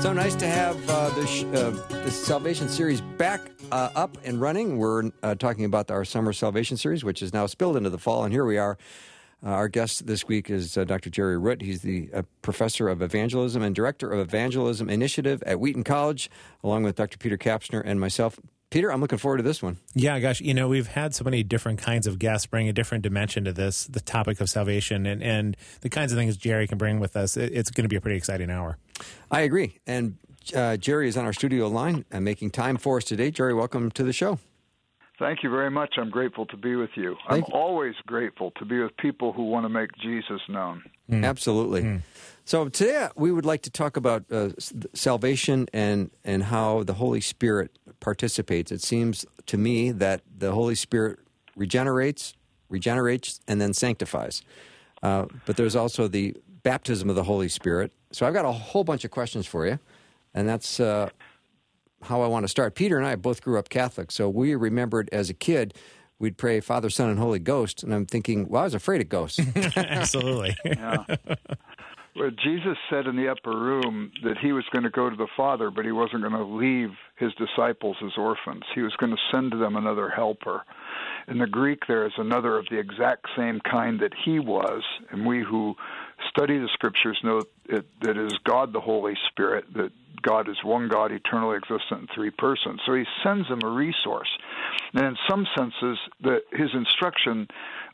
So nice to have the Salvation Series back up and running. We're talking about our Summer Salvation Series, which is now spilled into the fall, and here we are. Our guest this week is Dr. Jerry Root. He's the professor of evangelism and director of Evangelism Initiative at Wheaton College, along with Dr. Peter Kapsner and myself. Peter, I'm looking forward to this one. Yeah, gosh, you know, we've had so many different kinds of guests bring a different dimension to this, the topic of salvation, and the kinds of things Jerry can bring with us. It's going to be a pretty exciting hour. I agree. And Jerry is on our studio line and making time for us today. Jerry, welcome to the show. Thank you very much. I'm grateful to be with you. I'm always grateful to be with people who want to make Jesus known. Mm. Absolutely. Mm. So today we would like to talk about salvation and how the Holy Spirit participates. It seems to me that the Holy Spirit regenerates, and then sanctifies. But there's also the baptism of the Holy Spirit. So I've got a whole bunch of questions for you, and that's how I want to start. Peter and I both grew up Catholic, so we remembered as a kid we'd pray Father, Son, and Holy Ghost, and I'm thinking, well, I was afraid of ghosts. Absolutely. Yeah. Well, Jesus said in the upper room that he was going to go to the Father, but he wasn't going to leave his disciples as orphans. He was going to send to them another helper. In the Greek, there is another of the exact same kind that he was, and we who study the Scriptures know that it is God the Holy Spirit, that God is one God, eternally existent in three persons. So he sends them a resource. And in some senses, his instruction,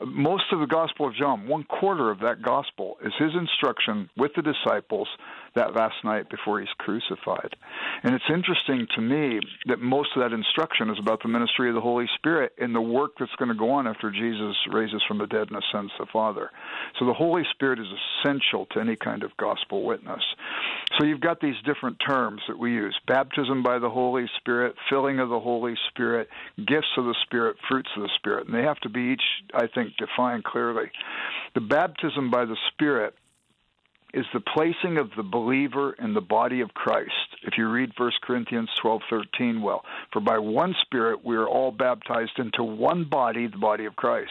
most of the Gospel of John, one quarter of that Gospel, is his instruction with the disciples that last night before he's crucified. And it's interesting to me that most of that instruction is about the ministry of the Holy Spirit and the work that's going to go on after Jesus raises from the dead and ascends the Father. So the Holy Spirit is essential to any kind of gospel witness. So you've got these different terms that we use: baptism by the Holy Spirit, filling of the Holy Spirit, gifts of the Spirit, fruits of the Spirit. And they have to be each, I think, defined clearly. The baptism by the Spirit is the placing of the believer in the body of Christ. If you read 1 Corinthians 12:13, well, for by one Spirit we are all baptized into one body, the body of Christ.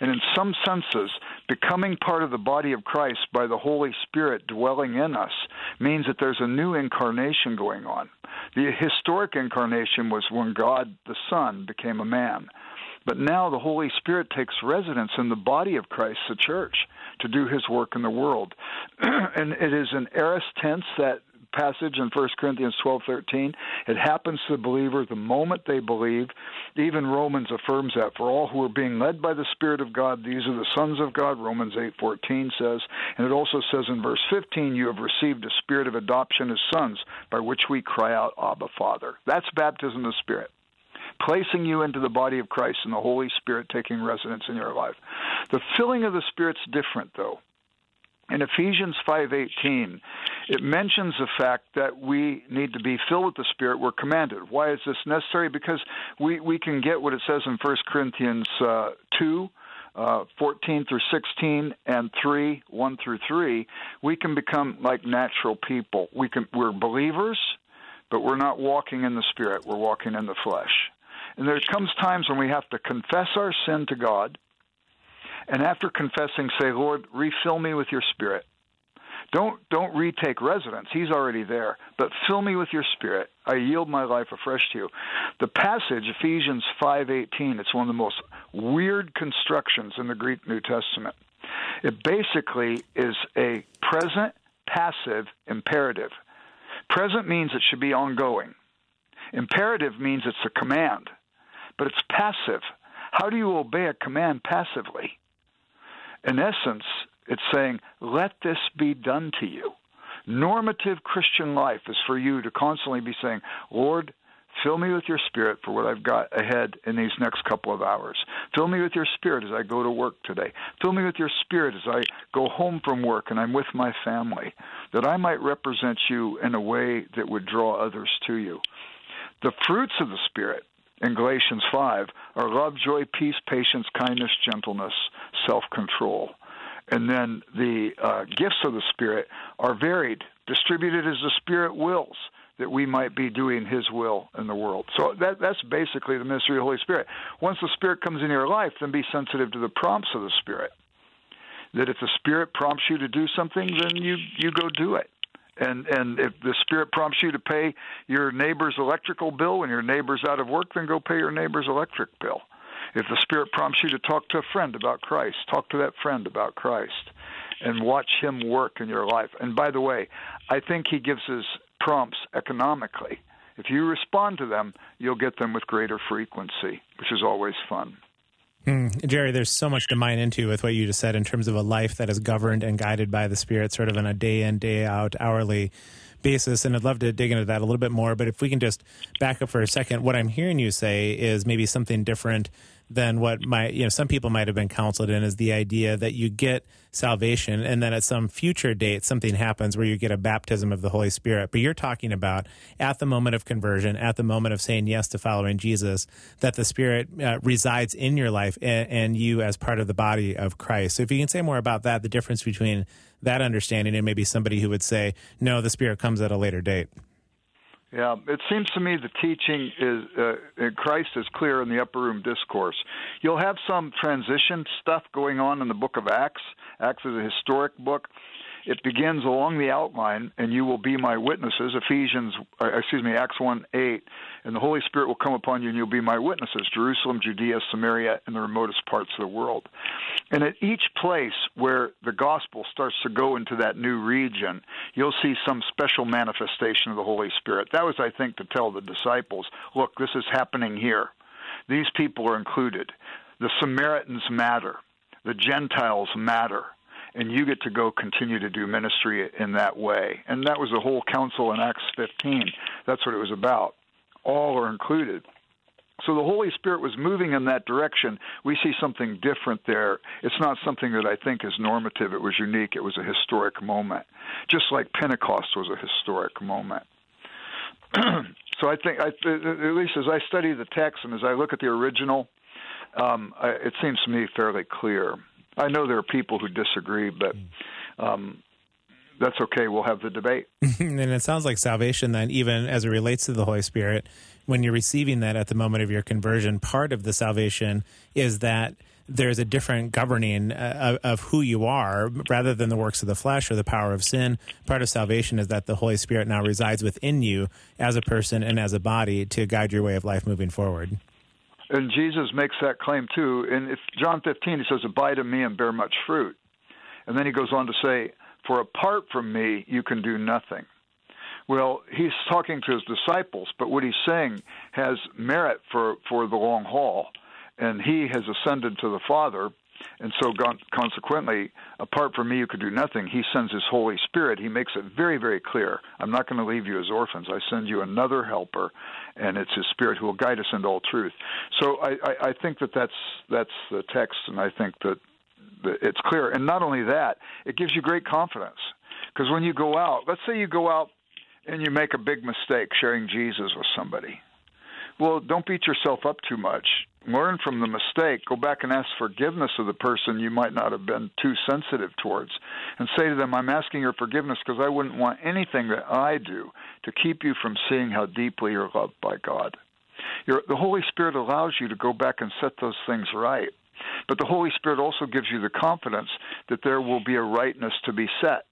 And in some senses, becoming part of the body of Christ by the Holy Spirit dwelling in us means that there's a new incarnation going on. The historic incarnation was when God the Son became a man. But now the Holy Spirit takes residence in the body of Christ, the church, to do his work in the world. And it is an aorist tense, that passage in 1 Corinthians 12:13. It happens to the believer the moment they believe. Even Romans affirms that. For all who are being led by the Spirit of God, these are the sons of God, Romans 8:14 says. And it also says in verse 15, you have received a spirit of adoption as sons, by which we cry out, Abba, Father. That's baptism of the Spirit, placing you into the body of Christ and the Holy Spirit taking residence in your life. The filling of the Spirit's different, though. In Ephesians 5:18, it mentions the fact that we need to be filled with the Spirit. We're commanded. Why is this necessary? Because we can get what it says in 1 Corinthians 2, 14 through 16, and 3, 1 through 3. We can become like natural people. We're believers, but we're not walking in the Spirit. We're walking in the flesh. And there comes times when we have to confess our sin to God, and after confessing, say, Lord, refill me with your Spirit. Don't retake residence. He's already there. But fill me with your Spirit. I yield my life afresh to you. The passage, Ephesians 5:18, it's one of the most weird constructions in the Greek New Testament. It basically is a present passive imperative. Present means it should be ongoing. Imperative means it's a command, but it's passive. How do you obey a command passively? In essence, it's saying, let this be done to you. Normative Christian life is for you to constantly be saying, Lord, Fill me with your Spirit for what I've got ahead in these next couple of hours. Fill me with your Spirit as I go to work today. Fill me with your Spirit as I go home from work and I'm with my family, that I might represent you in a way that would draw others to you. The fruits of the Spirit in Galatians 5 are love, joy, peace, patience, kindness, gentleness, self-control. And then the gifts of the Spirit are varied, distributed as the Spirit wills, that we might be doing His will in the world. So that's basically the ministry of the Holy Spirit. Once the Spirit comes into your life, then be sensitive to the prompts of the Spirit. That if the Spirit prompts you to do something, then you go do it. And if the Spirit prompts you to pay your neighbor's electrical bill when your neighbor's out of work, then go pay your neighbor's electric bill. If the Spirit prompts you to talk to a friend about Christ, talk to that friend about Christ and watch Him work in your life. And by the way, I think He gives His prompts economically. If you respond to them, you'll get them with greater frequency, which is always fun. Jerry, there's so much to mine into with what you just said in terms of a life that is governed and guided by the Spirit sort of on a day in, day out, hourly basis, and I'd love to dig into that a little bit more, but if we can just back up for a second, what I'm hearing you say is maybe something different than what some people might have been counseled in, is the idea that you get salvation and then at some future date something happens where you get a baptism of the Holy Spirit. But you're talking about at the moment of conversion, at the moment of saying yes to following Jesus, that the Spirit resides in your life and you as part of the body of Christ. So if you can say more about that, the difference between that understanding and maybe somebody who would say, no, the Spirit comes at a later date. Yeah, it seems to me the teaching is Christ is clear in the upper room discourse. You'll have some transition stuff going on in the book of Acts. Acts is a historic book. It begins along the outline, and you will be my witnesses, Acts 1:8, and the Holy Spirit will come upon you, and you'll be my witnesses, Jerusalem, Judea, Samaria, and the remotest parts of the world. And at each place where the gospel starts to go into that new region, you'll see some special manifestation of the Holy Spirit. That was, I think, to tell the disciples, look, this is happening here. These people are included. The Samaritans matter. The Gentiles matter. And you get to go continue to do ministry in that way. And that was the whole council in Acts 15. That's what it was about. All are included. So the Holy Spirit was moving in that direction. We see something different there. It's not something that I think is normative. It was unique. It was a historic moment, just like Pentecost was a historic moment. So I think, at least as I study the text and as I look at the original, it seems to me fairly clear. I know there are people who disagree, but that's okay. We'll have the debate. And it sounds like salvation then, even as it relates to the Holy Spirit, when you're receiving that at the moment of your conversion, part of the salvation is that there's a different governing of who you are rather than the works of the flesh or the power of sin. Part of salvation is that the Holy Spirit now resides within you as a person and as a body to guide your way of life moving forward. And Jesus makes that claim, too. In John 15, He says, abide in me and bear much fruit. And then He goes on to say, for apart from me, you can do nothing. Well, He's talking to His disciples, but what He's saying has merit for the long haul. And He has ascended to the Father, and so consequently, apart from me, you can do nothing. He sends His Holy Spirit. He makes it very, very clear. I'm not going to leave you as orphans. I send you another helper, and it's His Spirit who will guide us into all truth. So I think that's the text, and I think that it's clear. And not only that, it gives you great confidence. Because when you go out, let's say you go out and you make a big mistake sharing Jesus with somebody. Well, don't beat yourself up too much. Learn from the mistake. Go back and ask forgiveness of the person you might not have been too sensitive towards. And say to them, I'm asking your forgiveness because I wouldn't want anything that I do to keep you from seeing how deeply you're loved by God. The Holy Spirit allows you to go back and set those things right. But the Holy Spirit also gives you the confidence that there will be a rightness to be set,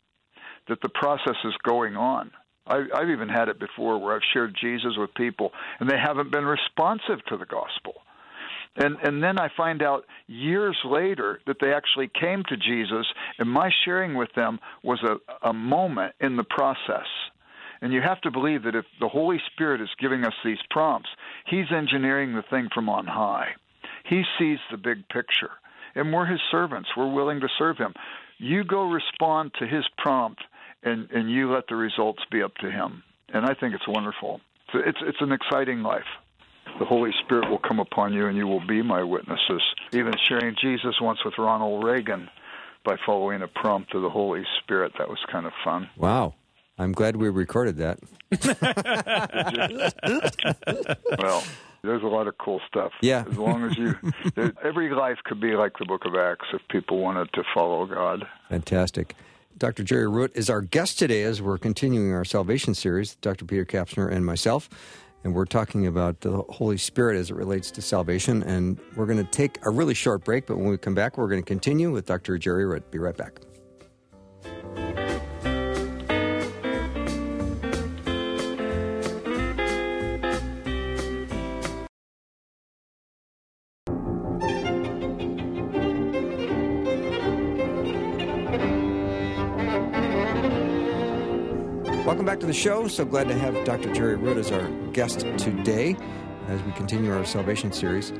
that the process is going on. I've even had it before where I've shared Jesus with people, and they haven't been responsive to the gospel. And then I find out years later that they actually came to Jesus, and my sharing with them was a moment in the process. And you have to believe that if the Holy Spirit is giving us these prompts, He's engineering the thing from on high. He sees the big picture, and we're His servants. We're willing to serve Him. You go respond to His prompt, and you let the results be up to Him. And I think it's wonderful. It's an exciting life. The Holy Spirit will come upon you, and you will be my witnesses. Even sharing Jesus once with Ronald Reagan by following a prompt of the Holy Spirit. That was kind of fun. Wow. I'm glad we recorded that. Well, there's a lot of cool stuff. Yeah. As long as you... Every life could be like the Book of Acts if people wanted to follow God. Fantastic. Dr. Jerry Root is our guest today as we're continuing our Salvation series, Dr. Peter Kapsner and myself. And we're talking about the Holy Spirit as it relates to salvation. And we're going to take a really short break, but when we come back, we're going to continue with Dr. Jerry Root. Be right back. The show. So glad to have Dr. Jerry Root as our guest today as we continue our Salvation series.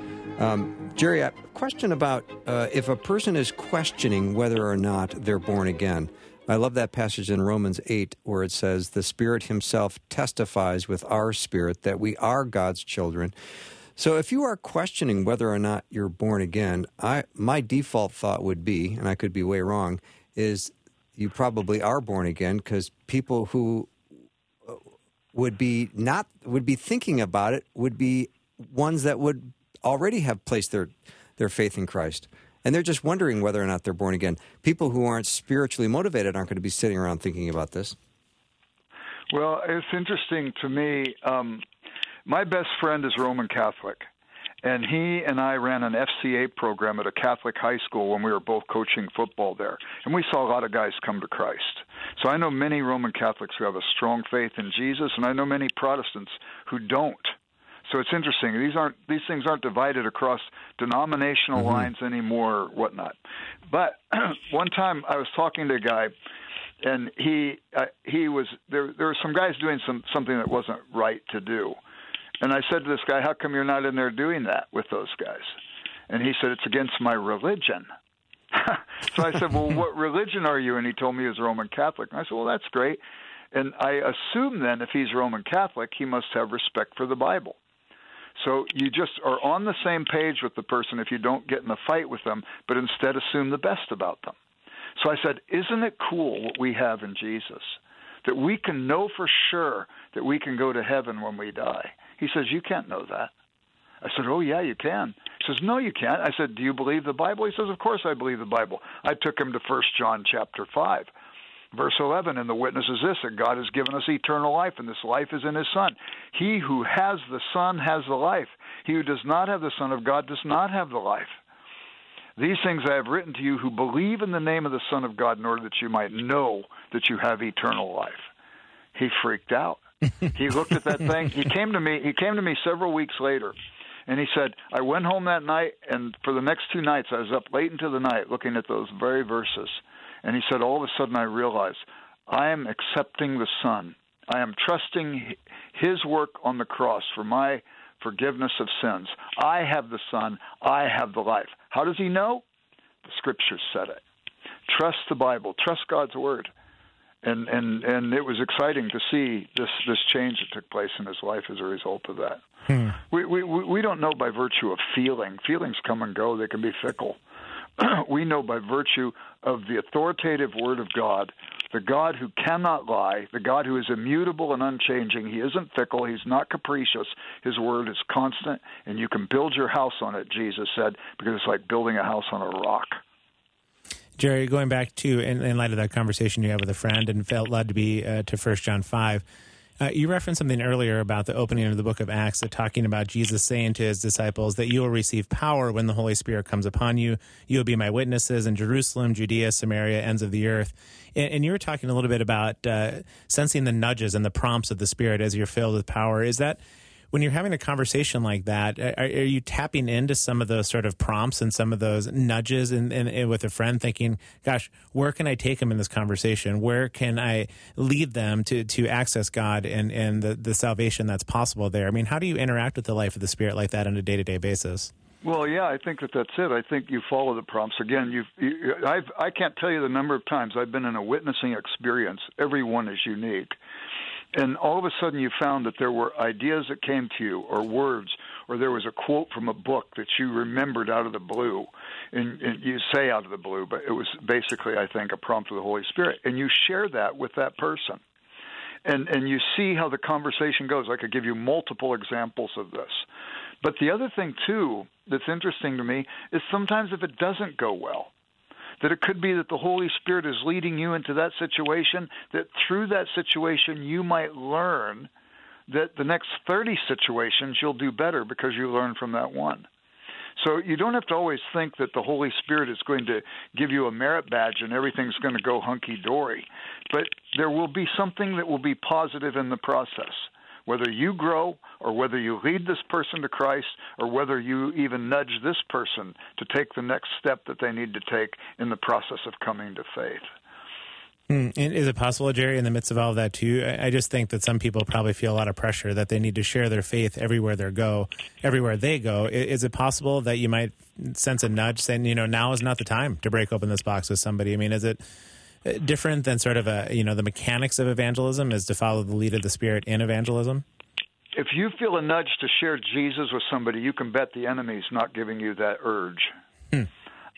Jerry, a question about if a person is questioning whether or not they're born again. I love that passage in Romans 8 where it says, "The Spirit himself testifies with our spirit that we are God's children." So if you are questioning whether or not you're born again, my default thought would be, and I could be way wrong, is you probably are born again, because people who would be thinking about it would be ones that would already have placed their faith in Christ. And they're just wondering whether or not they're born again. People who aren't spiritually motivated aren't going to be sitting around thinking about this. Well, it's interesting to me. My best friend is Roman Catholic, and he and I ran an FCA program at a Catholic high school when we were both coaching football there. And we saw a lot of guys come to Christ. So I know many Roman Catholics who have a strong faith in Jesus, and I know many Protestants who don't. So it's interesting. These things aren't divided across denominational lines anymore or whatnot. But one time I was talking to a guy, and he was there. There were some guys doing something that wasn't right to do. And I said to this guy, "How come you're not in there doing that with those guys?" And he said, "It's against my religion." So I said, "Well, what religion are you?" And he told me he was Roman Catholic. And I said, "Well, that's great." And I assume then if he's Roman Catholic, he must have respect for the Bible. So you just are on the same page with the person if you don't get in a fight with them, but instead assume the best about them. So I said, "Isn't it cool what we have in Jesus, that we can know for sure that we can go to heaven when we die?" He says, "You can't know that." I said, "Oh, yeah, you can." He says, "No, you can't." I said, "Do you believe the Bible?" He says, "Of course I believe the Bible." I took him to 1 John chapter 5, verse 11, "And the witness is this, that God has given us eternal life, and this life is in his Son. He who has the Son has the life. He who does not have the Son of God does not have the life. These things I have written to you who believe in the name of the Son of God in order that you might know that you have eternal life." He freaked out. He looked at that thing. He came to me several weeks later, and he said, "I went home that night, and for the next two nights I was up late into the night looking at those very verses." And he said, "All of a sudden I realized I am accepting the Son. I am trusting his work on the cross for my forgiveness of sins. I have the Son. I have the life." How does he know? The Scriptures said it. Trust the Bible. Trust God's Word. And it was exciting to see this change that took place in his life as a result of that. We don't know by virtue of feeling. Feelings come and go. They can be fickle. We know by virtue of the authoritative Word of God, the God who cannot lie, the God who is immutable and unchanging. He isn't fickle. He's not capricious. His Word is constant, and you can build your house on it, Jesus said, because it's like building a house on a rock. Jerry, going back to, in light of that conversation you had with a friend and felt led to be to 1 John 5, you referenced something earlier about the opening of the Book of Acts, talking about Jesus saying to his disciples that you will receive power when the Holy Spirit comes upon you. You'll be my witnesses in Jerusalem, Judea, Samaria, ends of the earth. And you were talking a little bit about sensing the nudges and the prompts of the Spirit as you're filled with power. Is that, when you're having a conversation like that, are you tapping into some of those sort of prompts and some of those nudges and with a friend thinking, gosh, where can I take them in this conversation? Where can I lead them to access God and the salvation that's possible there? I mean, how do you interact with the life of the Spirit like that on a day-to-day basis? Well, yeah, I think that's it. I think you follow the prompts. Again, I can't tell you the number of times I've been in a witnessing experience. Every one is unique. And all of a sudden you found that there were ideas that came to you, or words, or there was a quote from a book that you remembered out of the blue. And you say out of the blue, but it was basically, I think, a prompt of the Holy Spirit. And you share that with that person. And you see how the conversation goes. I could give you multiple examples of this. But the other thing, too, that's interesting to me is sometimes if it doesn't go well, that it could be that the Holy Spirit is leading you into that situation, that through that situation you might learn that the next 30 situations you'll do better because you learn from that one. So you don't have to always think that the Holy Spirit is going to give you a merit badge and everything's going to go hunky-dory. But there will be something that will be positive in the process, whether you grow or whether you lead this person to Christ or whether you even nudge this person to take the next step that they need to take in the process of coming to faith. And is it possible, Jerry, in the midst of all of that, too? I just think that some people probably feel a lot of pressure that they need to share their faith everywhere they go. Is it possible that you might sense a nudge saying, now is not the time to break open this box with somebody? I mean, is it different than sort of the mechanics of evangelism is to follow the lead of the Spirit in evangelism? If you feel a nudge to share Jesus with somebody, you can bet the enemy's not giving you that urge.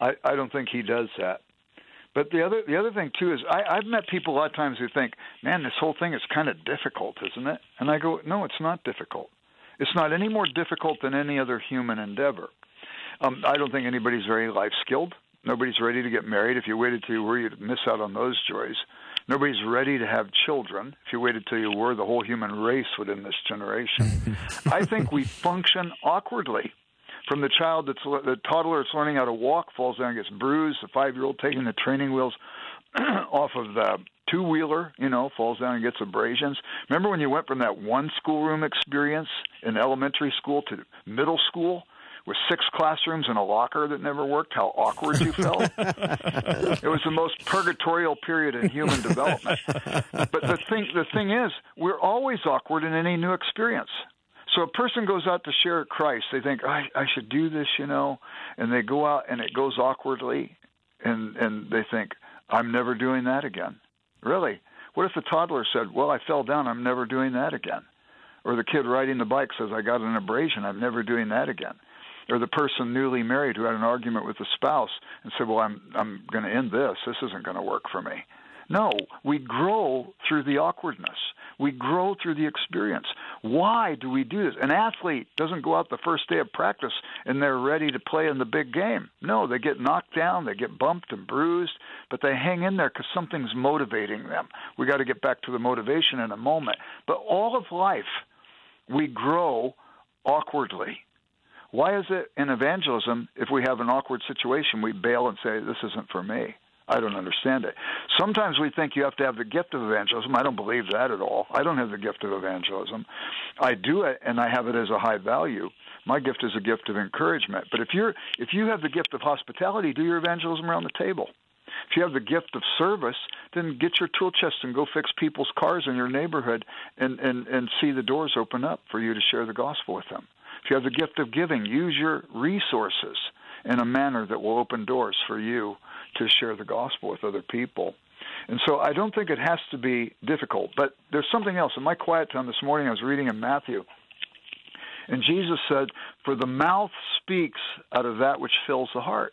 I don't think he does that. But the other thing, too, is I've met people a lot of times who think, man, this whole thing is kind of difficult, isn't it? And I go, no, it's not difficult. It's not any more difficult than any other human endeavor. I don't think anybody's very life-skilled. Nobody's ready to get married. If you waited till you were, you'd miss out on those joys. Nobody's ready to have children. If you waited till you were, the whole human race would end this generation. I think we function awkwardly. From the toddler that's learning how to walk falls down and gets bruised, the 5-year-old taking the training wheels off of the two-wheeler, falls down and gets abrasions. Remember when you went from that one schoolroom experience in elementary school to middle school with 6 classrooms and a locker that never worked, how awkward you felt? It was the most purgatorial period in human development. But the thing is, we're always awkward in any new experience. So a person goes out to share Christ. They think, I should do this, and they go out and it goes awkwardly, and they think, I'm never doing that again. Really? What if the toddler said, well, I fell down, I'm never doing that again? Or the kid riding the bike says, I got an abrasion, I'm never doing that again. Or the person newly married who had an argument with the spouse and said, well, I'm going to end this. This isn't going to work for me. No, we grow through the awkwardness. We grow through the experience. Why do we do this? An athlete doesn't go out the first day of practice and they're ready to play in the big game. No, they get knocked down, they get bumped and bruised, but they hang in there because something's motivating them. We got to get back to the motivation in a moment. But all of life, we grow awkwardly. Why is it in evangelism, if we have an awkward situation, we bail and say, this isn't for me? I don't understand it. Sometimes we think you have to have the gift of evangelism. I don't believe that at all. I don't have the gift of evangelism. I do it, and I have it as a high value. My gift is a gift of encouragement. But if you have the gift of hospitality, do your evangelism around the table. If you have the gift of service, then get your tool chest and go fix people's cars in your neighborhood and see the doors open up for you to share the gospel with them. If you have the gift of giving, use your resources in a manner that will open doors for you to share the gospel with other people. And so I don't think it has to be difficult. But there's something else. In my quiet time this morning, I was reading in Matthew, and Jesus said, for the mouth speaks out of that which fills the heart.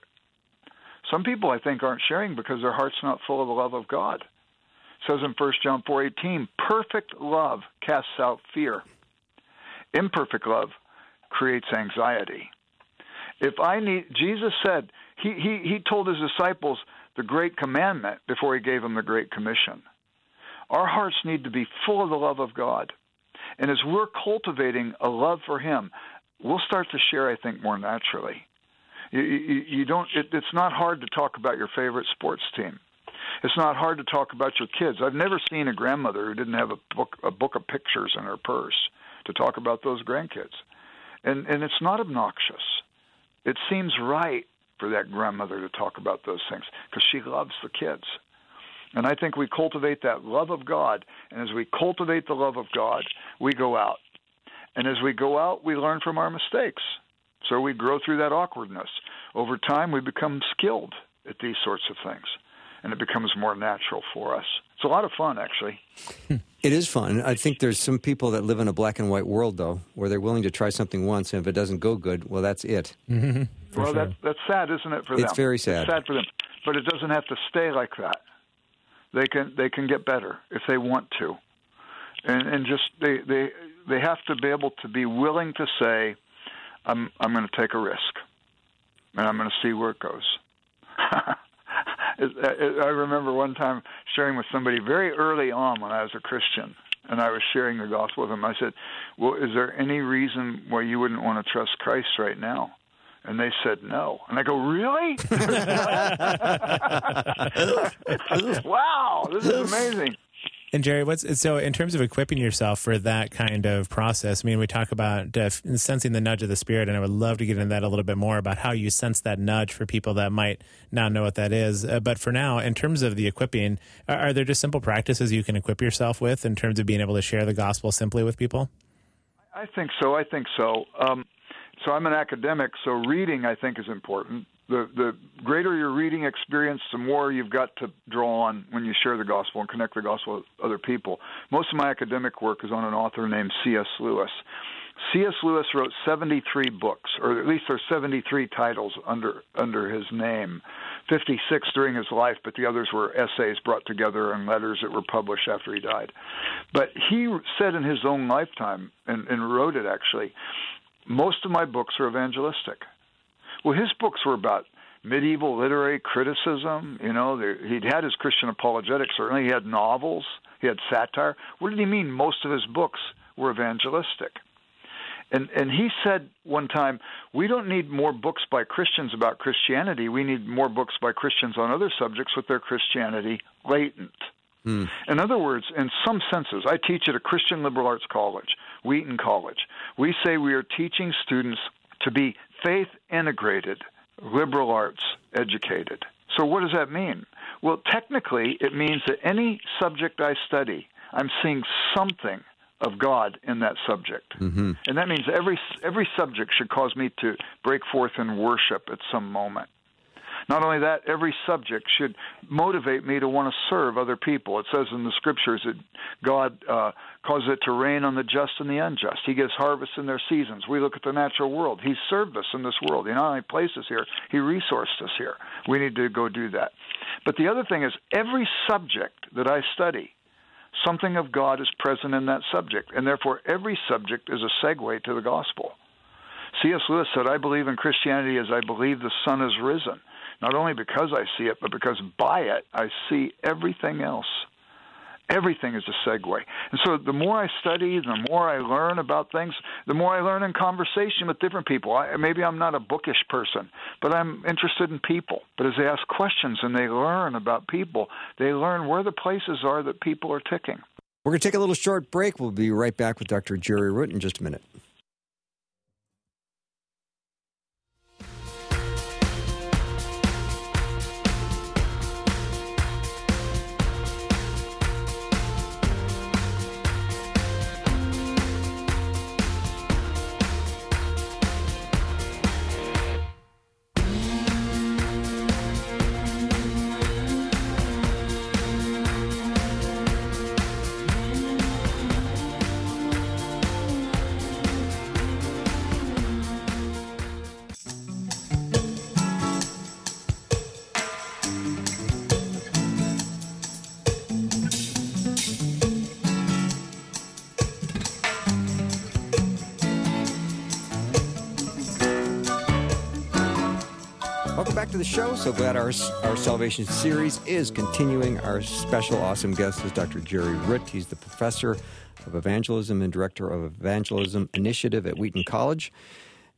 Some people, I think, aren't sharing because their heart's not full of the love of God. It says in 1 John 4:18, perfect love casts out fear. Imperfect love creates anxiety. Jesus said, he told his disciples the great commandment before he gave them the great commission. Our hearts need to be full of the love of God. And as we're cultivating a love for him, we'll start to share, I think, more naturally. It's not hard to talk about your favorite sports team. It's not hard to talk about your kids. I've never seen a grandmother who didn't have a book of pictures in her purse to talk about those grandkids. And it's not obnoxious. It seems right for that grandmother to talk about those things because she loves the kids. And I think we cultivate that love of God. And as we cultivate the love of God, we go out. And as we go out, we learn from our mistakes. So we grow through that awkwardness. Over time, we become skilled at these sorts of things. and it becomes more natural for us. It's a lot of fun, actually. It is fun. I think there's some people that live in a black and white world, though, where they're willing to try something once, and if it doesn't go good, well, that's it. Mm-hmm. Well, sure. That's sad, isn't it, for them? It's very sad. It's sad for them. But it doesn't have to stay like that. They can get better if they want to. And just they have to be able to be willing to say, I'm going to take a risk, and I'm going to see where it goes. I remember one time sharing with somebody very early on when I was a Christian, and I was sharing the gospel with them. I said, well, is there any reason why you wouldn't want to trust Christ right now? And they said no. And I go, really? Wow, this is amazing. And Jerry, so in terms of equipping yourself for that kind of process, I mean, we talk about sensing the nudge of the Spirit, and I would love to get into that a little bit more about how you sense that nudge for people that might not know what that is. But for now, in terms of the equipping, are there just simple practices you can equip yourself with in terms of being able to share the gospel simply with people? I think so. So I'm an academic, so reading, I think, is important. The greater your reading experience, the more you've got to draw on when you share the gospel and connect the gospel with other people. Most of my academic work is on an author named C.S. Lewis. C.S. Lewis wrote 73 books, or at least there's 73 titles under his name, 56 during his life, but the others were essays brought together and letters that were published after he died. But he said in his own lifetime, and wrote it actually, most of my books are evangelistic. Well, his books were about medieval literary criticism. You know, he'd had his Christian apologetics, certainly. He had novels. He had satire. What did he mean most of his books were evangelistic? And he said one time, we don't need more books by Christians about Christianity. We need more books by Christians on other subjects with their Christianity latent. Mm. In other words, in some senses, I teach at a Christian liberal arts college, Wheaton College. We say we are teaching students to be faith-integrated, liberal arts educated. So what does that mean? Well, technically, it means that any subject I study, I'm seeing something of God in that subject. Mm-hmm. And that means every subject should cause me to break forth in worship at some moment. Not only that, every subject should motivate me to want to serve other people. It says in the Scriptures that God causes it to rain on the just and the unjust. He gives harvest in their seasons. We look at the natural world. He served us in this world. He not only placed us here, He resourced us here. We need to go do that. But the other thing is every subject that I study, something of God is present in that subject, and therefore every subject is a segue to the gospel. C.S. Lewis said, I believe in Christianity as I believe the sun is risen. Not only because I see it, but because by it I see everything else. Everything is a segue. And so the more I study, the more I learn about things, the more I learn in conversation with different people. Maybe I'm not a bookish person, but I'm interested in people. But as they ask questions and they learn about people, they learn where the places are that people are ticking. We're going to take a little short break. We'll be right back with Dr. Jerry Root in just a minute. Back to the show. So glad our Salvation series is continuing. Our special awesome guest is Dr. Jerry Root. He's the professor of evangelism and director of Evangelism Initiative at Wheaton College.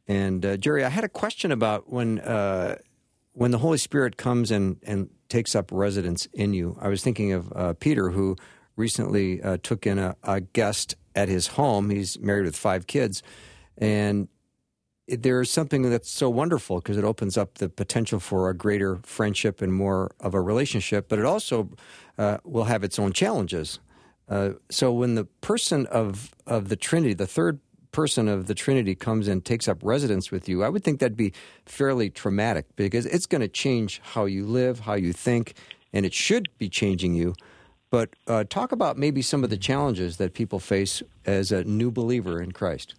And Jerry, I had a question about when the Holy Spirit comes and takes up residence in you. I was thinking of Peter, who recently took in a guest at his home. He's married with 5 kids, and there's something that's so wonderful because it opens up the potential for a greater friendship and more of a relationship, but it also will have its own challenges. So when the person of the Trinity, the third person of the Trinity comes and takes up residence with you, I would think that'd be fairly traumatic because it's going to change how you live, how you think, and it should be changing you. But talk about maybe some of the challenges that people face as a new believer in Christ.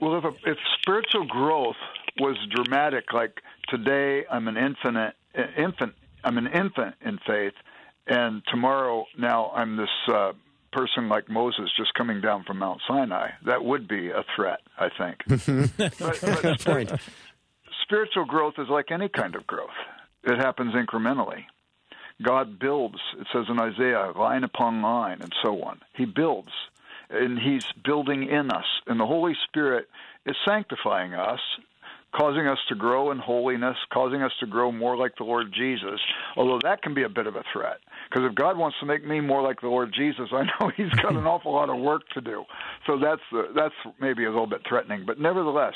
Well, if spiritual growth was dramatic, like today I'm an infant in faith, and tomorrow now I'm this person like Moses just coming down from Mount Sinai, that would be a threat, I think. But point. Spiritual growth is like any kind of growth. It happens incrementally. God builds, it says in Isaiah, line upon line and so on. He builds, and he's building in us. And the Holy Spirit is sanctifying us, causing us to grow in holiness, causing us to grow more like the Lord Jesus, although that can be a bit of a threat. Because if God wants to make me more like the Lord Jesus, I know he's got an awful lot of work to do. So that's maybe a little bit threatening. But nevertheless,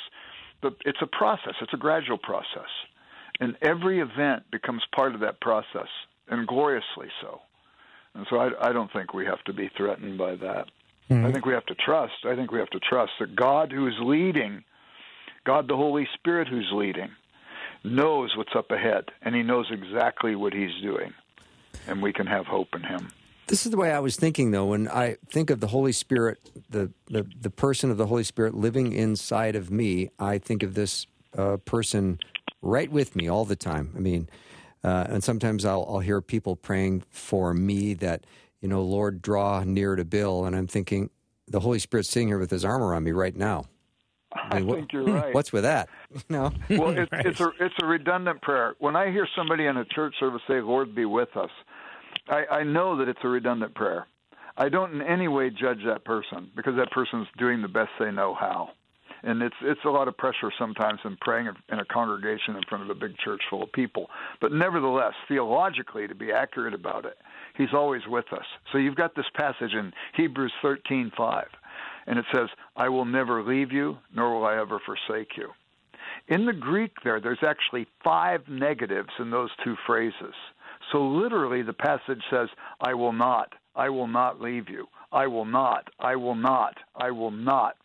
it's a process. It's a gradual process. And every event becomes part of that process, and gloriously so. And so I don't think we have to be threatened by that. Mm-hmm. I think we have to trust that God who is leading, God the Holy Spirit who's leading, knows what's up ahead, and he knows exactly what he's doing, and we can have hope in him. This is the way I was thinking, though, when I think of the Holy Spirit, the person of the Holy Spirit living inside of me, I think of this person right with me all the time. I mean, and sometimes I'll hear people praying for me that, you know, Lord, draw near to Bill, and I'm thinking, the Holy Spirit's sitting here with his arm around me right now. I think you're right. What's with that? No. Well, it's a redundant prayer. When I hear somebody in a church service say, Lord, be with us, I know that it's a redundant prayer. I don't in any way judge that person because that person's doing the best they know how. And it's a lot of pressure sometimes in praying in a congregation in front of a big church full of people. But nevertheless, theologically, to be accurate about it, he's always with us. So you've got this passage in Hebrews 13:5. And it says, I will never leave you, nor will I ever forsake you. In the Greek there's actually 5 negatives in those 2 phrases. So literally the passage says, I will not leave you. I will not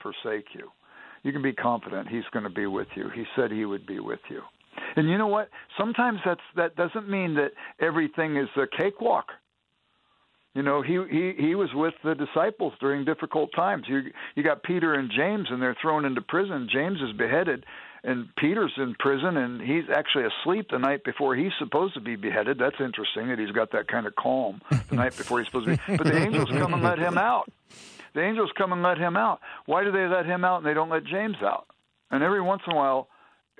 forsake you. You can be confident he's going to be with you. He said he would be with you. And you know what? Sometimes that doesn't mean that everything is a cakewalk. You know, he was with the disciples during difficult times. You got Peter and James, and they're thrown into prison. James is beheaded, and Peter's in prison, and he's actually asleep the night before he's supposed to be beheaded. That's interesting that he's got that kind of calm the night before he's supposed to be. But the angels come and let him out. The angels come and let him out. Why do they let him out and they don't let James out? And every once in a while,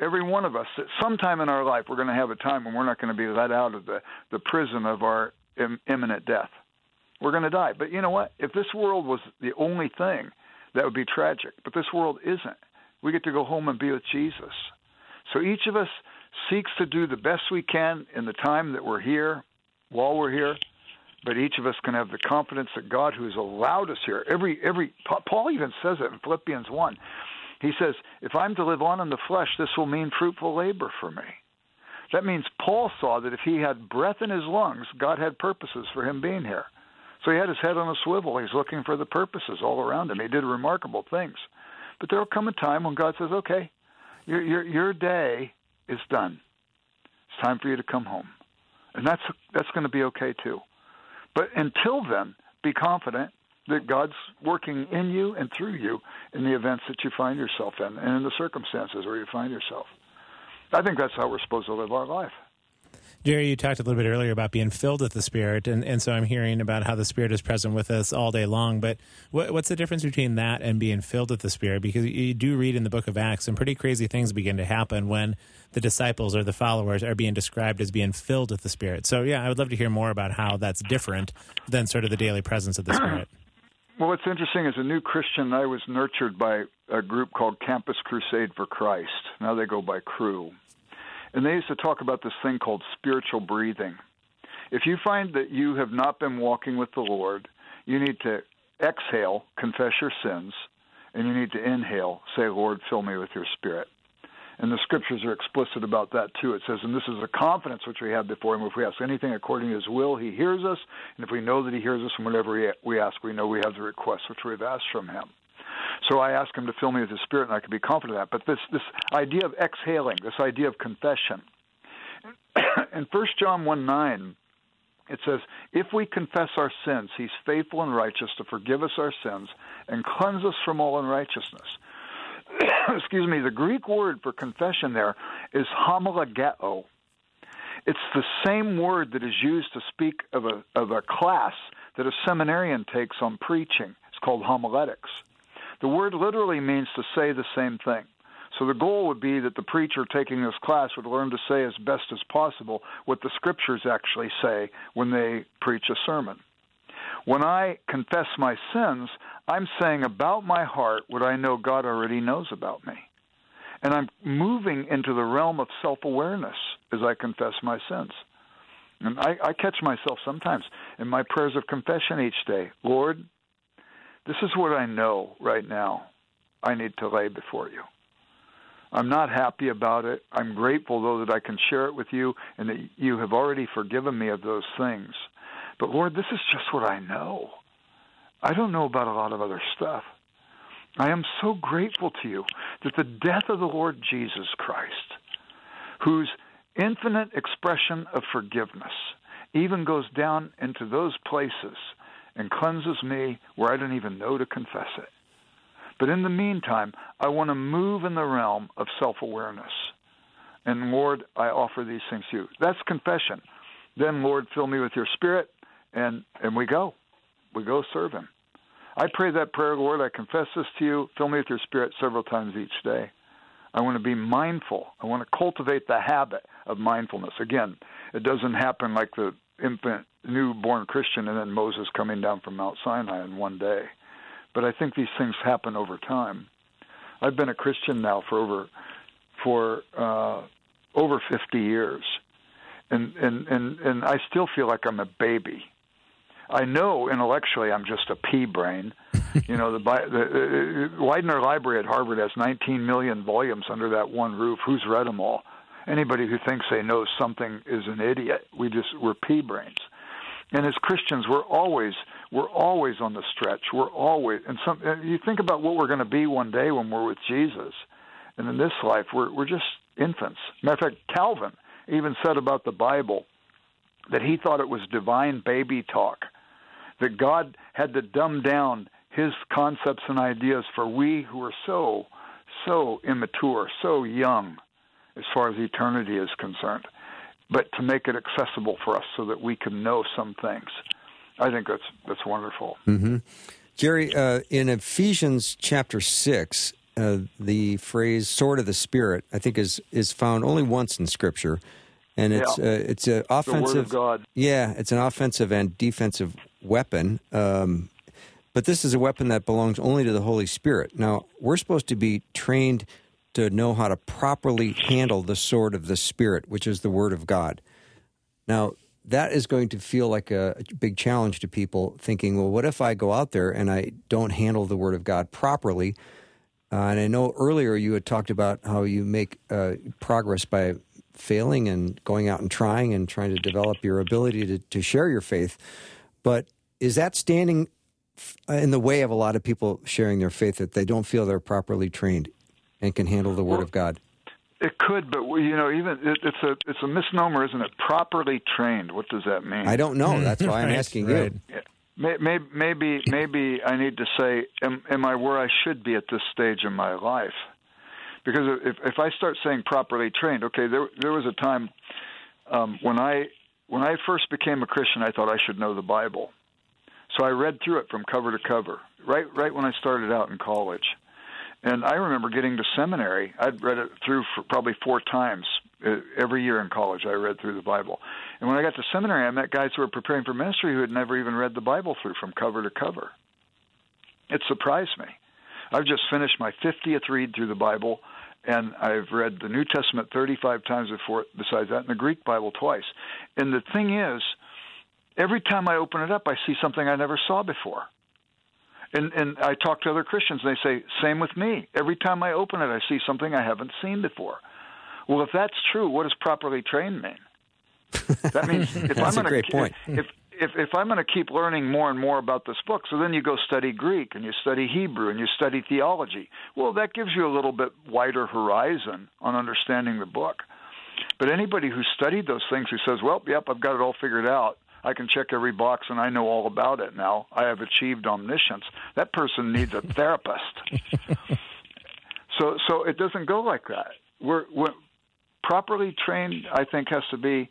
every one of us, at some time in our life, we're going to have a time when we're not going to be let out of the prison of our imminent death. We're going to die. But you know what? If this world was the only thing, that would be tragic. But this world isn't. We get to go home and be with Jesus. So each of us seeks to do the best we can in the time that we're here, while we're here. But each of us can have the confidence that God who has allowed us here, Paul even says it in Philippians 1. He says, if I'm to live on in the flesh, this will mean fruitful labor for me. That means Paul saw that if he had breath in his lungs, God had purposes for him being here. So he had his head on a swivel. He's looking for the purposes all around him. He did remarkable things. But there will come a time when God says, okay, your day is done. It's time for you to come home. And that's going to be okay too. But until then, be confident that God's working in you and through you in the events that you find yourself in and in the circumstances where you find yourself. I think that's how we're supposed to live our life. Jerry, you talked a little bit earlier about being filled with the Spirit, and so I'm hearing about how the Spirit is present with us all day long, but what's the difference between that and being filled with the Spirit? Because you do read in the book of Acts, some pretty crazy things begin to happen when the disciples or the followers are being described as being filled with the Spirit. So, yeah, I would love to hear more about how that's different than sort of the daily presence of the Spirit. Well, what's interesting as a new Christian, I was nurtured by a group called Campus Crusade for Christ. Now they go by CRU. And they used to talk about this thing called spiritual breathing. If you find that you have not been walking with the Lord, you need to exhale, confess your sins, and you need to inhale, say, Lord, fill me with your Spirit. And the Scriptures are explicit about that, too. It says, and this is the confidence which we have before him. If we ask anything according to his will, he hears us. And if we know that he hears us, and whatever we ask, we know we have the request which we've asked from him. So I asked him to fill me with his Spirit, and I could be confident of that. But this idea of exhaling, this idea of confession, in 1 John 1:9, It says, if we confess our sins, he's faithful and righteous to forgive us our sins and cleanse us from all unrighteousness. Excuse me, the Greek word for confession there is homologeo. It's the same word that is used to speak of a class that a seminarian takes on preaching. It's called homiletics. The word literally means to say the same thing. So the goal would be that the preacher taking this class would learn to say as best as possible what the Scriptures actually say when they preach a sermon. When I confess my sins, I'm saying about my heart what I know God already knows about me. And I'm moving into the realm of self-awareness as I confess my sins. And I catch myself sometimes in my prayers of confession each day. Lord, this is what I know right now I need to lay before you. I'm not happy about it. I'm grateful, though, that I can share it with you and that you have already forgiven me of those things. But, Lord, this is just what I know. I don't know about a lot of other stuff. I am so grateful to you that the death of the Lord Jesus Christ, whose infinite expression of forgiveness even goes down into those places and cleanses me where I don't even know to confess it. But in the meantime, I want to move in the realm of self-awareness. And, Lord, I offer these things to you. That's confession. Then, Lord, fill me with your Spirit, and we go. We go serve him. I pray that prayer, Lord, I confess this to you, fill me with your Spirit several times each day. I want to be mindful. I want to cultivate the habit of mindfulness. Again, it doesn't happen like the infant, newborn Christian and then Moses coming down from Mount Sinai in one day. But I think these things happen over time. I've been a Christian now for over 50 years, and I still feel like I'm a baby. I know intellectually I'm just a pea brain. You know, the Widener Library at Harvard has 19 million volumes under that one roof. Who's read them all? Anybody who thinks they know something is an idiot. We're pea brains. And as Christians, we're always on the stretch. You think about what we're going to be one day when we're with Jesus, and in this life, we're just infants. Matter of fact, Calvin even said about the Bible that he thought it was divine baby talk, that God had to dumb down his concepts and ideas for we who are so immature, so young, as far as eternity is concerned, but to make it accessible for us so that we can know some things. I think that's wonderful. Mm-hmm. Jerry, in Ephesians chapter 6, the phrase "sword of the Spirit" I think is found only once in Scripture, and it's an offensive. The Word of God. Yeah, it's an offensive and defensive weapon, but this is a weapon that belongs only to the Holy Spirit. Now, we're supposed to be trained to know how to properly handle the sword of the Spirit, which is the Word of God. Now, that is going to feel like a big challenge to people thinking, well, what if I go out there and I don't handle the Word of God properly? And I know earlier you had talked about how you make progress by failing and going out and trying to develop your ability to share your faith. But is that standing in the way of a lot of people sharing their faith, that they don't feel they're properly trained and can handle the Word of God? It could, but it's a misnomer, isn't it? Properly trained. What does that mean? I don't know. That's why I'm asking you. Maybe I need to say, am I where I should be at this stage in my life? Because if I start saying properly trained, okay, there was a time when I first became a Christian, I thought I should know the Bible, so I read through it from cover to cover. Right when I started out in college. And I remember getting to seminary. I'd read it through for probably 4 times every year in college. I read through the Bible. And when I got to seminary, I met guys who were preparing for ministry who had never even read the Bible through from cover to cover. It surprised me. I've just finished my 50th read through the Bible, and I've read the New Testament 35 times before, besides that, and the Greek Bible twice. And the thing is, every time I open it up, I see something I never saw before. And I talk to other Christians, and they say, same with me. Every time I open it, I see something I haven't seen before. Well, if that's true, what does properly trained mean? That means if if I'm going to keep learning more and more about this book, so then you go study Greek, and you study Hebrew, and you study theology. Well, that gives you a little bit wider horizon on understanding the book. But anybody who studied those things who says, well, yep, I've got it all figured out, I can check every box, and I know all about it now. I have achieved omniscience. That person needs a therapist. So it doesn't go like that. We're properly trained, I think, has to be,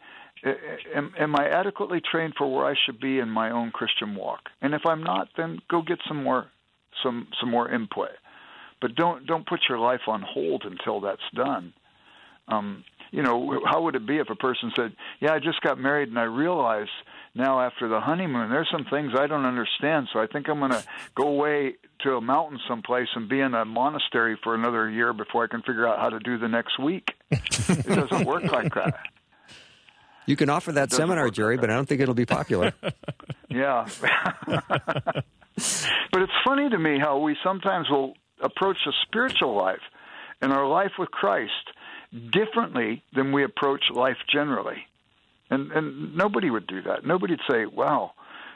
am I adequately trained for where I should be in my own Christian walk? And if I'm not, then go get some more input. But don't put your life on hold until that's done. How would it be if a person said, yeah, I just got married and I realized now after the honeymoon there's some things I don't understand, so I think I'm going to go away to a mountain someplace and be in a monastery for another year before I can figure out how to do the next week. It doesn't work like that. You can offer that seminar, Jerry, but I don't think it'll be popular. Yeah. But it's funny to me how we sometimes will approach the spiritual life and our life with Christ differently than we approach life generally. And nobody would do that. Nobody would say, wow,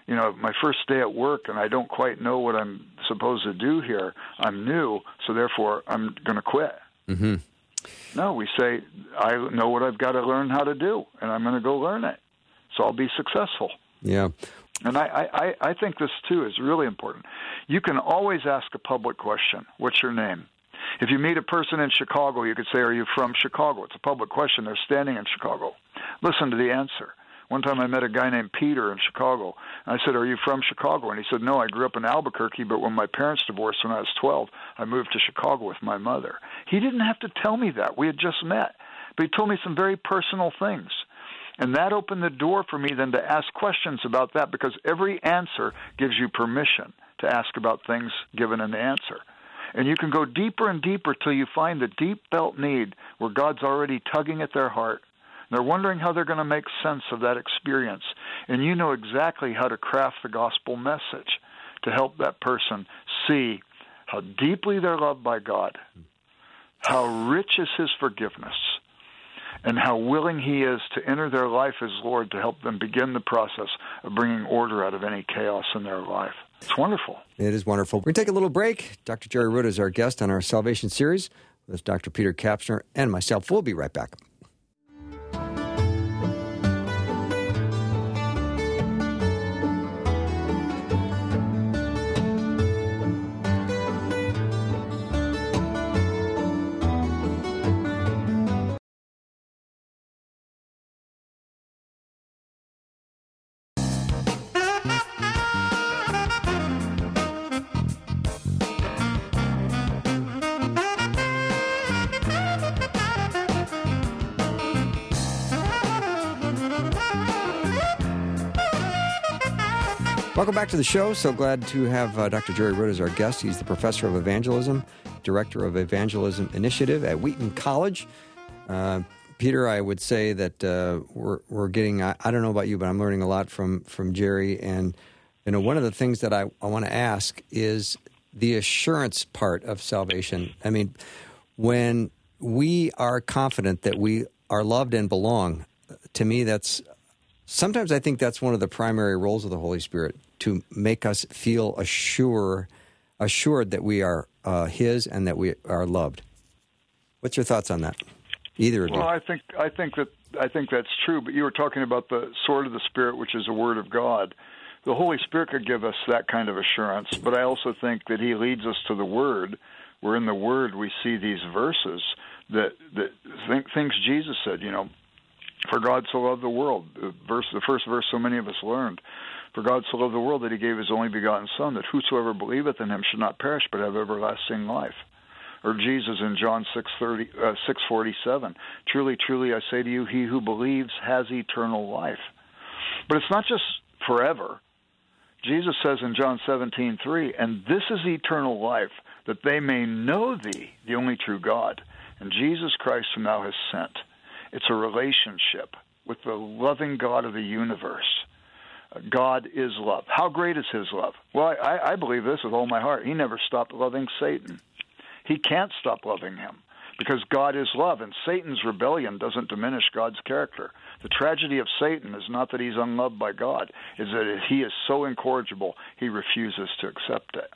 my first day at work and I don't quite know what I'm supposed to do here. I'm new, so therefore I'm going to quit. Mm-hmm. No, we say, I know what I've got to learn how to do, and I'm going to go learn it, so I'll be successful. Yeah. And I think this, too, is really important. You can always ask a public question. What's your name? If you meet a person in Chicago, you could say, are you from Chicago? It's a public question. They're standing in Chicago. Listen to the answer. One time I met a guy named Peter in Chicago. And I said, are you from Chicago? And he said, no, I grew up in Albuquerque, but when my parents divorced when I was 12, I moved to Chicago with my mother. He didn't have to tell me that. We had just met. But he told me some very personal things. And that opened the door for me then to ask questions about that, because every answer gives you permission to ask about things given in the answer. And you can go deeper and deeper till you find the deep-felt need where God's already tugging at their heart. And they're wondering how they're going to make sense of that experience. And you know exactly how to craft the gospel message to help that person see how deeply they're loved by God, how rich is His forgiveness, and how willing He is to enter their life as Lord to help them begin the process of bringing order out of any chaos in their life. It's wonderful. It is wonderful. We're going to take a little break. Dr. Jerry Root is our guest on our Salvation Series with Dr. Peter Kapsner and myself. We'll be right back. Welcome back to the show. So glad to have Dr. Jerry Root as our guest. He's the professor of evangelism, director of Evangelism Initiative at Wheaton College. Peter, I would say that we're getting, I don't know about you, but I'm learning a lot from Jerry. And, one of the things that I want to ask is the assurance part of salvation. I mean, when we are confident that we are loved and belong, to me that's, sometimes I think that's one of the primary roles of the Holy Spirit, to make us feel assured that we are His and that we are loved. What's your thoughts on that? Either of you. Well, I think that's true. But you were talking about the sword of the Spirit, which is the Word of God. The Holy Spirit could give us that kind of assurance, but I also think that He leads us to the Word. Where in the Word we see these verses that things Jesus said. For God so loved the world, the first verse so many of us learned, for God so loved the world that He gave His only begotten Son, that whosoever believeth in Him should not perish but have everlasting life. Or Jesus in John 6:47, truly, truly, I say to you, he who believes has eternal life. But it's not just forever. Jesus says in John 17:3, and this is eternal life, that they may know Thee, the only true God, and Jesus Christ whom Thou hast sent. It's a relationship with the loving God of the universe. God is love. How great is His love? Well, I believe this with all my heart. He never stopped loving Satan. He can't stop loving him because God is love, and Satan's rebellion doesn't diminish God's character. The tragedy of Satan is not that he's unloved by God. It's that he is so incorrigible, he refuses to accept it.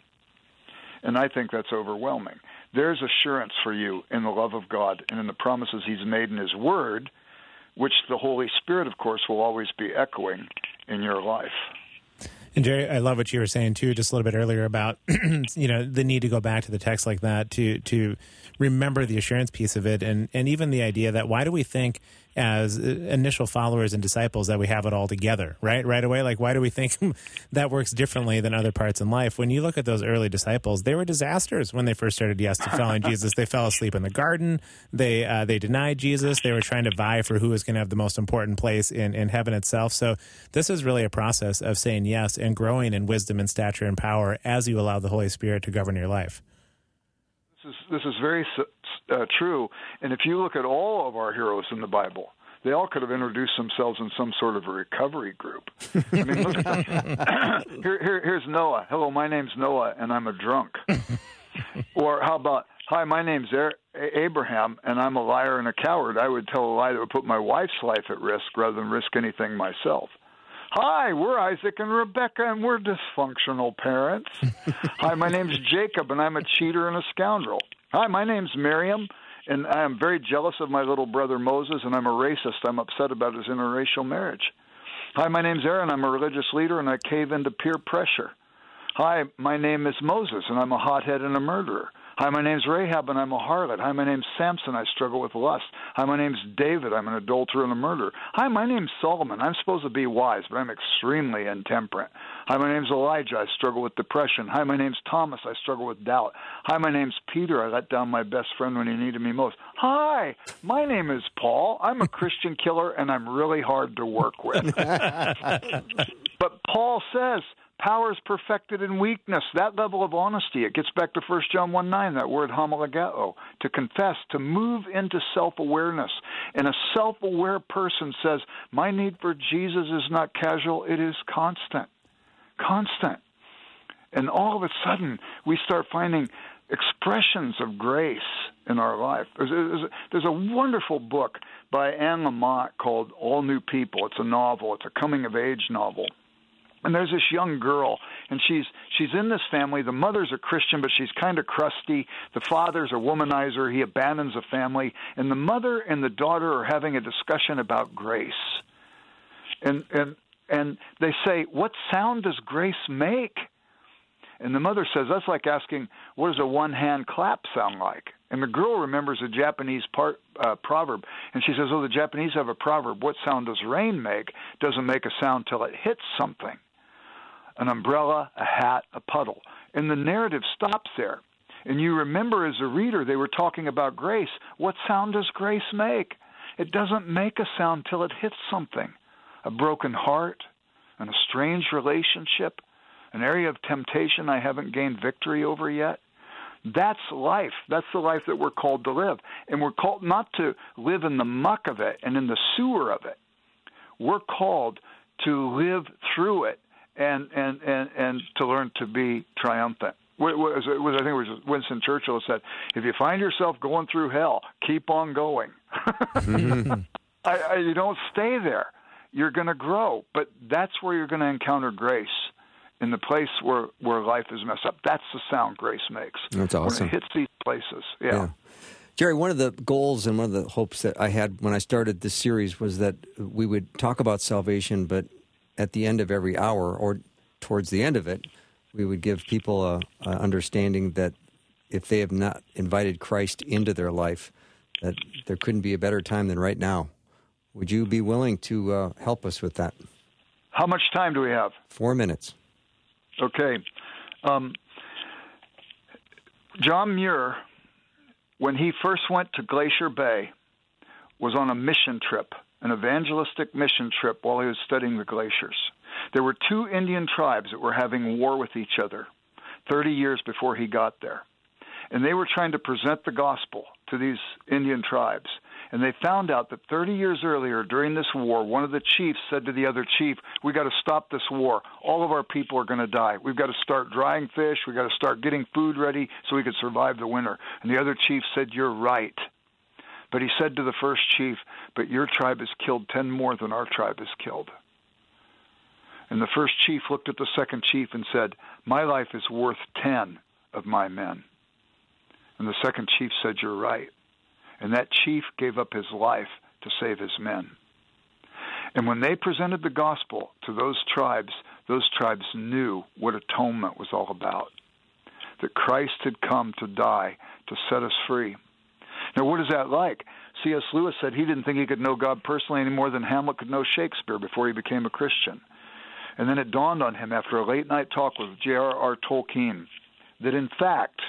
And I think that's overwhelming. There's assurance for you in the love of God and in the promises He's made in His Word, which the Holy Spirit, of course, will always be echoing in your life. And Jerry, I love what you were saying, too, just a little bit earlier about, you know, the need to go back to the text like that to remember the assurance piece of it. And even the idea that why do we think as initial followers and disciples that we have it all together, right away? Like, why do we think that works differently than other parts in life? When you look at those early disciples, they were disasters when they first started to following Jesus. They fell asleep in the garden. They denied Jesus. They were trying to vie for who was going to have the most important place in heaven itself. So this is really a process of saying yes and growing in wisdom and stature and power as you allow the Holy Spirit to govern your life. This is very true. And if you look at all of our heroes in the Bible, they all could have introduced themselves in some sort of a recovery group. I mean, look at here's Noah. Hello, my name's Noah, and I'm a drunk. Or how about, hi, my name's Abraham, and I'm a liar and a coward. I would tell a lie that would put my wife's life at risk rather than risk anything myself. Hi, we're Isaac and Rebecca, and we're dysfunctional parents. Hi, my name's Jacob, and I'm a cheater and a scoundrel. Hi, my name's Miriam, and I am very jealous of my little brother Moses, and I'm a racist. I'm upset about his interracial marriage. Hi, my name's Aaron. I'm a religious leader, and I cave into peer pressure. Hi, my name is Moses, and I'm a hothead and a murderer. Hi, my name's Rahab, and I'm a harlot. Hi, my name's Samson. I struggle with lust. Hi, my name's David. I'm an adulterer and a murderer. Hi, my name's Solomon. I'm supposed to be wise, but I'm extremely intemperate. Hi, my name's Elijah. I struggle with depression. Hi, my name's Thomas. I struggle with doubt. Hi, my name's Peter. I let down my best friend when he needed me most. Hi, my name is Paul. I'm a Christian killer, and I'm really hard to work with. But Paul says, power is perfected in weakness. That level of honesty, it gets back to 1 John 1:9, that word homologeo, to confess, to move into self-awareness. And a self-aware person says, my need for Jesus is not casual, it is constant. Constant. And all of a sudden, we start finding expressions of grace in our life. There's a wonderful book by Anne Lamott called All New People. It's a novel. It's a coming-of-age novel. And there's this young girl, and she's in this family. The mother's a Christian, but she's kind of crusty. The father's a womanizer. He abandons the family. And the mother and the daughter are having a discussion about grace. And they say, what sound does grace make? And the mother says, that's like asking, what does a one-hand clap sound like? And the girl remembers a Japanese proverb, and she says, oh, the Japanese have a proverb. What sound does rain make? Doesn't make a sound till it hits something. An umbrella, a hat, a puddle. And the narrative stops there. And you remember as a reader, they were talking about grace. What sound does grace make? It doesn't make a sound till it hits something. A broken heart, an estranged relationship, an area of temptation I haven't gained victory over yet. That's life. That's the life that we're called to live. And we're called not to live in the muck of it and in the sewer of it. We're called to live through it. And to learn to be triumphant. I think it was Winston Churchill said, if you find yourself going through hell, keep on going. You don't stay there. You're going to grow. But that's where you're going to encounter grace, in the place where life is messed up. That's the sound grace makes. That's awesome. When it hits these places. Yeah. Jerry, one of the goals and one of the hopes that I had when I started this series was that we would talk about salvation, but at the end of every hour or towards the end of it, we would give people a understanding that if they have not invited Christ into their life, that there couldn't be a better time than right now. Would you be willing to help us with that? How much time do we have? 4 minutes. Okay. John Muir, when he first went to Glacier Bay, was on a mission trip. An evangelistic mission trip while he was studying the glaciers. There were two Indian tribes that were having war with each other 30 years before he got there. And they were trying to present the gospel to these Indian tribes. And they found out that 30 years earlier during this war, one of the chiefs said to the other chief, we got to stop this war. All of our people are going to die. We've got to start drying fish. We've got to start getting food ready so we could survive the winter. And the other chief said, you're right. But he said to the first chief, but your tribe has killed 10 more than our tribe has killed. And the first chief looked at the second chief and said, my life is worth 10 of my men. And the second chief said, you're right. And that chief gave up his life to save his men. And when they presented the gospel to those tribes knew what atonement was all about, that Christ had come to die to set us free. Now, what is that like? C.S. Lewis said he didn't think he could know God personally any more than Hamlet could know Shakespeare before he became a Christian. And then it dawned on him after a late-night talk with J.R.R. Tolkien that, in fact,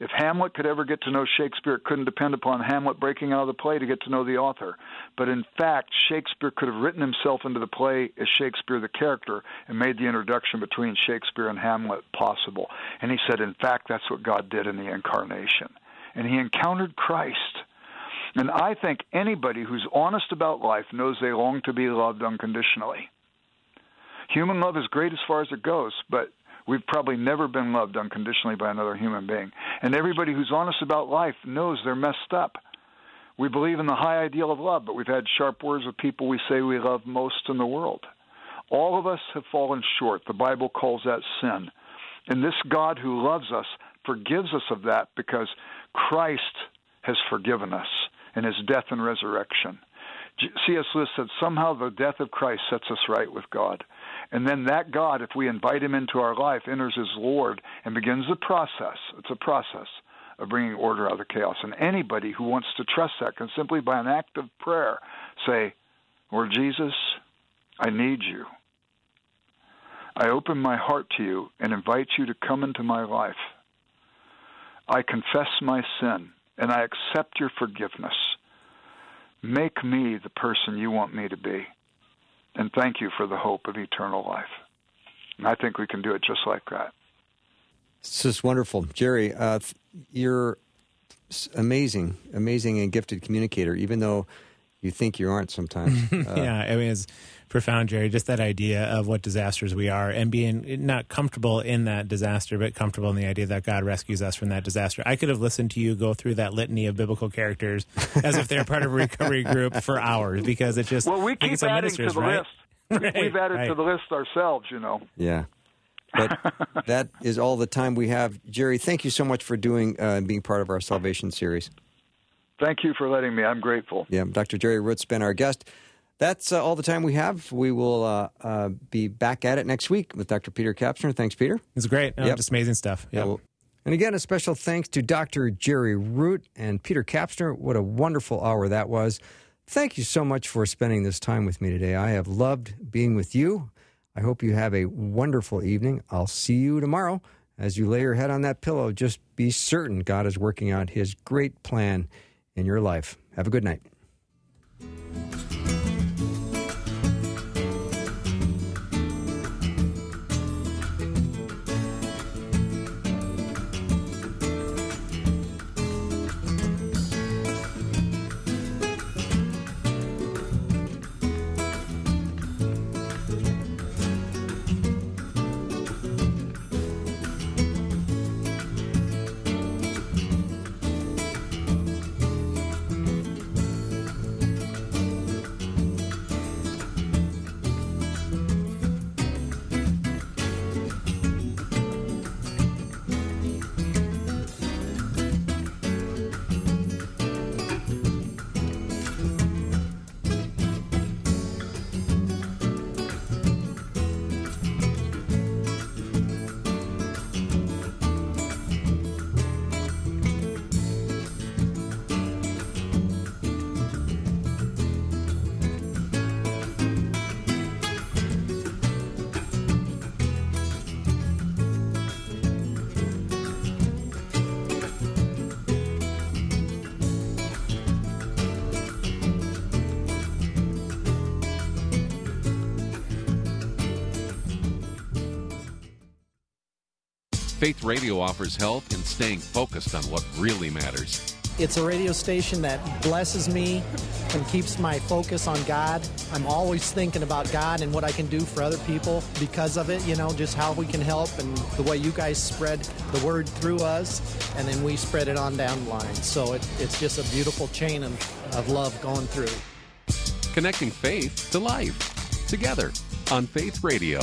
if Hamlet could ever get to know Shakespeare, it couldn't depend upon Hamlet breaking out of the play to get to know the author. But in fact, Shakespeare could have written himself into the play as Shakespeare the character and made the introduction between Shakespeare and Hamlet possible. And he said, in fact, that's what God did in the Incarnation. And he encountered Christ. And I think anybody who's honest about life knows they long to be loved unconditionally. Human love is great as far as it goes, but we've probably never been loved unconditionally by another human being. And everybody who's honest about life knows they're messed up. We believe in the high ideal of love, but we've had sharp words with people we say we love most in the world. All of us have fallen short. The Bible calls that sin. And this God who loves us forgives us of that because Christ has forgiven us in his death and resurrection. C.S. Lewis said somehow the death of Christ sets us right with God. And then that God, if we invite him into our life, enters as Lord and begins the process. It's a process of bringing order out of the chaos. And anybody who wants to trust that can simply by an act of prayer say, Lord Jesus, I need you. I open my heart to you and invite you to come into my life. I confess my sin and I accept your forgiveness. Make me the person you want me to be. And thank you for the hope of eternal life. And I think we can do it just like that. This is wonderful. Jerry, you're amazing, amazing and gifted communicator, even though you think you aren't sometimes. Yeah, I mean, it's profound, Jerry, just that idea of what disasters we are and being not comfortable in that disaster, but comfortable in the idea that God rescues us from that disaster. I could have listened to you go through that litany of biblical characters as if they're part of a recovery group for hours because it's just... Well, we keep adding to the right? list. Right, we've added right. to the list ourselves, you know. Yeah. But that is all the time we have. Jerry, thank you so much for doing and being part of our Salvation series. Thank you for letting me. I'm grateful. Yeah, Dr. Jerry Root's been our guest. That's all the time we have. We will be back at it next week with Dr. Peter Kapsner. Thanks, Peter. It's great. No, yep. Just amazing stuff. Yep. Yeah, well, and again, a special thanks to Dr. Jerry Root and Peter Kapsner. What a wonderful hour that was. Thank you so much for spending this time with me today. I have loved being with you. I hope you have a wonderful evening. I'll see you tomorrow. As you lay your head on that pillow, just be certain God is working out his great plan in your life. Have a good night. Faith Radio offers help in staying focused on what really matters. It's a radio station that blesses me and keeps my focus on God. I'm always thinking about God and what I can do for other people because of it, you know, just how we can help and the way you guys spread the word through us, and then we spread it on down the line. So it's just a beautiful chain of love going through. Connecting faith to life, together on Faith Radio.